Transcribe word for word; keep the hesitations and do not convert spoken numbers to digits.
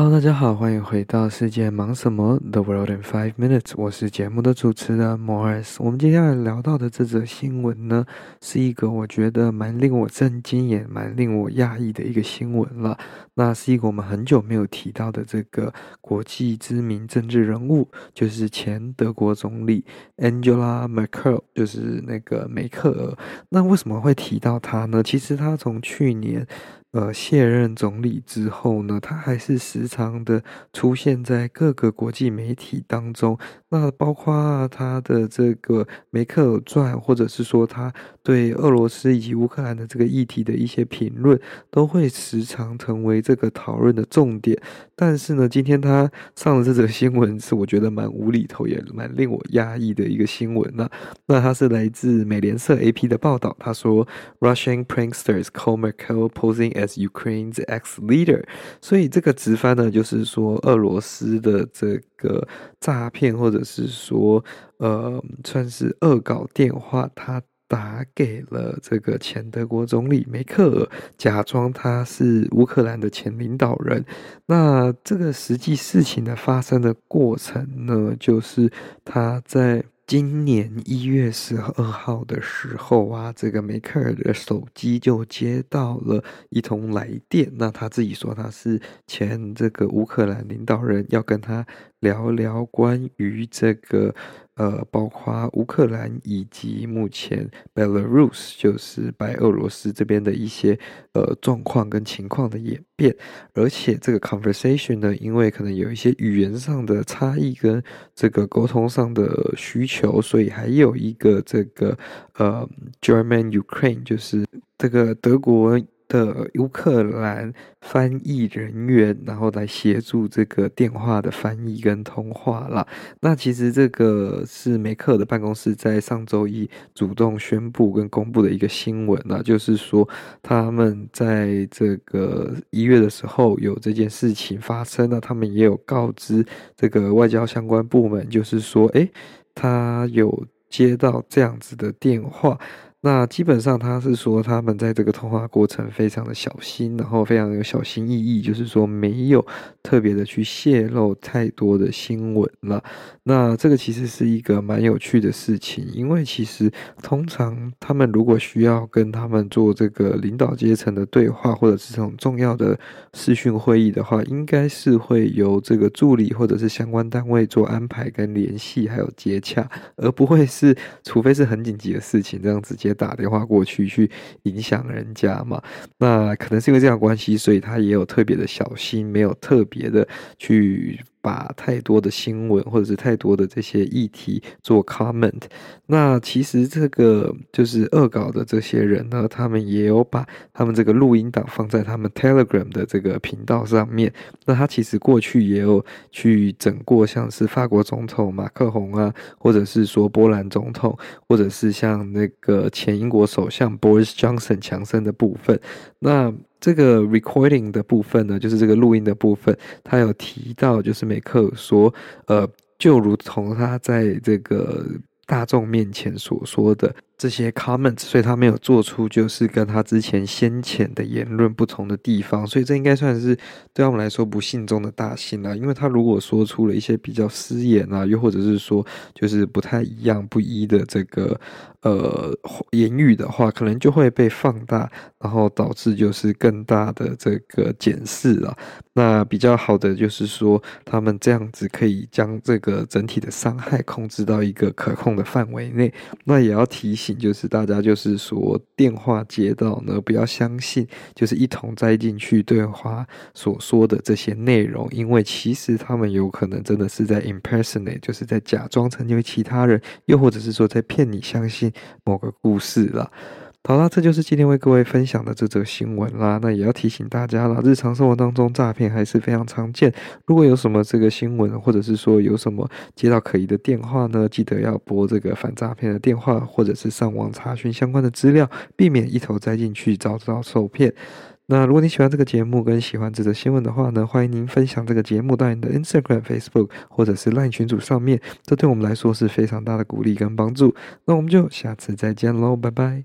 Hello， 大家好，欢迎回到世界忙什么 The World in Five Minutes， 我是节目的主持人 Morris。 我们今天来聊到的这则新闻呢，是一个我觉得蛮令我震惊也蛮令我讶异的一个新闻了。那是一个我们很久没有提到的这个国际知名政治人物，就是前德国总理 Angela Merkel， 就是那个梅克尔。那为什么会提到她呢？其实她从去年呃，卸任总理之后呢，他还是时常的出现在各个国际媒体当中，那包括、啊、他的这个梅克尔传，或者是说他对俄罗斯以及乌克兰的这个议题的一些评论，都会时常成为这个讨论的重点。但是呢，今天他上了这则新闻，是我觉得蛮无厘头也蛮令我压抑的一个新闻、啊、那他是来自美联社 A P 的报道，他说 Russian pranksters call Merkel posing as Ukraine's ex-leader， 所以这个直翻呢，就是说俄罗斯的这个诈骗，或者是说呃，算是恶搞电话，他打给了这个前德国总理梅克尔，假装他是乌克兰的前领导人。那这个实际事情的发生的过程呢，就是他在今年一月十二号的时候啊，这个梅克尔的手机就接到了一通来电，那他自己说他是前这个乌克兰领导人，要跟他聊聊关于这个呃，包括乌克兰以及目前 Belarus 就是白俄罗斯这边的一些呃状况跟情况的演变，而且这个 conversation 呢，因为可能有一些语言上的差异跟这个沟通上的需求，所以还有一个这个呃 German Ukraine 就是这个德国的乌克兰翻译人员，然后来协助这个电话的翻译跟通话啦。那其实这个是梅克尔的办公室在上周一主动宣布跟公布的一个新闻啦，就是说他们在这个一月的时候有这件事情发生了，他们也有告知这个外交相关部门，就是说诶，他有接到这样子的电话。那基本上他是说他们在这个通话过程非常的小心，然后非常有小心翼翼，就是说没有特别的去泄露太多的新闻了。那这个其实是一个蛮有趣的事情，因为其实通常他们如果需要跟他们做这个领导阶层的对话，或者是这种重要的视讯会议的话，应该是会由这个助理或者是相关单位做安排跟联系还有接洽，而不会是除非是很紧急的事情这样直接打电话过去去影响人家嘛。那可能是因为这样的关系，所以他也有特别的小心，没有特别的去把太多的新闻或者是太多的这些议题做 comment。 那其实这个就是恶搞的这些人呢，他们也有把他们这个录音档放在他们 Telegram 的这个频道上面。那他其实过去也有去整过像是法国总统马克宏啊，或者是说波兰总统，或者是像那个前英国首相 Boris Johnson 强生的部分。那这个 recording 的部分呢，就是这个录音的部分，他有提到就是梅克尔说呃，就如同他在这个大众面前所说的这些 comments， 所以他没有做出就是跟他之前先前的言论不同的地方，所以这应该算是对我们来说不幸中的大幸啦、啊。因为他如果说出了一些比较失言啊，又或者是说就是不太一样不一的这个呃言语的话，可能就会被放大，然后导致就是更大的这个检视啦、啊。那比较好的就是说他们这样子可以将这个整体的伤害控制到一个可控的范围内。那也要提醒就是大家就是说电话接到呢，不要相信就是一同栽进去对话所说的这些内容，因为其实他们有可能真的是在 impersonate， 就是在假装成为其他人，又或者是说在骗你相信某个故事啦。好啦，这就是今天为各位分享的这则新闻啦。那也要提醒大家啦，日常生活当中诈骗还是非常常见，如果有什么这个新闻，或者是说有什么接到可疑的电话呢，记得要拨这个反诈骗的电话，或者是上网查询相关的资料，避免一头栽进去遭到受骗。那如果你喜欢这个节目跟喜欢这则新闻的话呢，欢迎您分享这个节目到你的 Instagram、Facebook 或者是 LINE 群组上面，这对我们来说是非常大的鼓励跟帮助。那我们就下次再见咯，拜拜。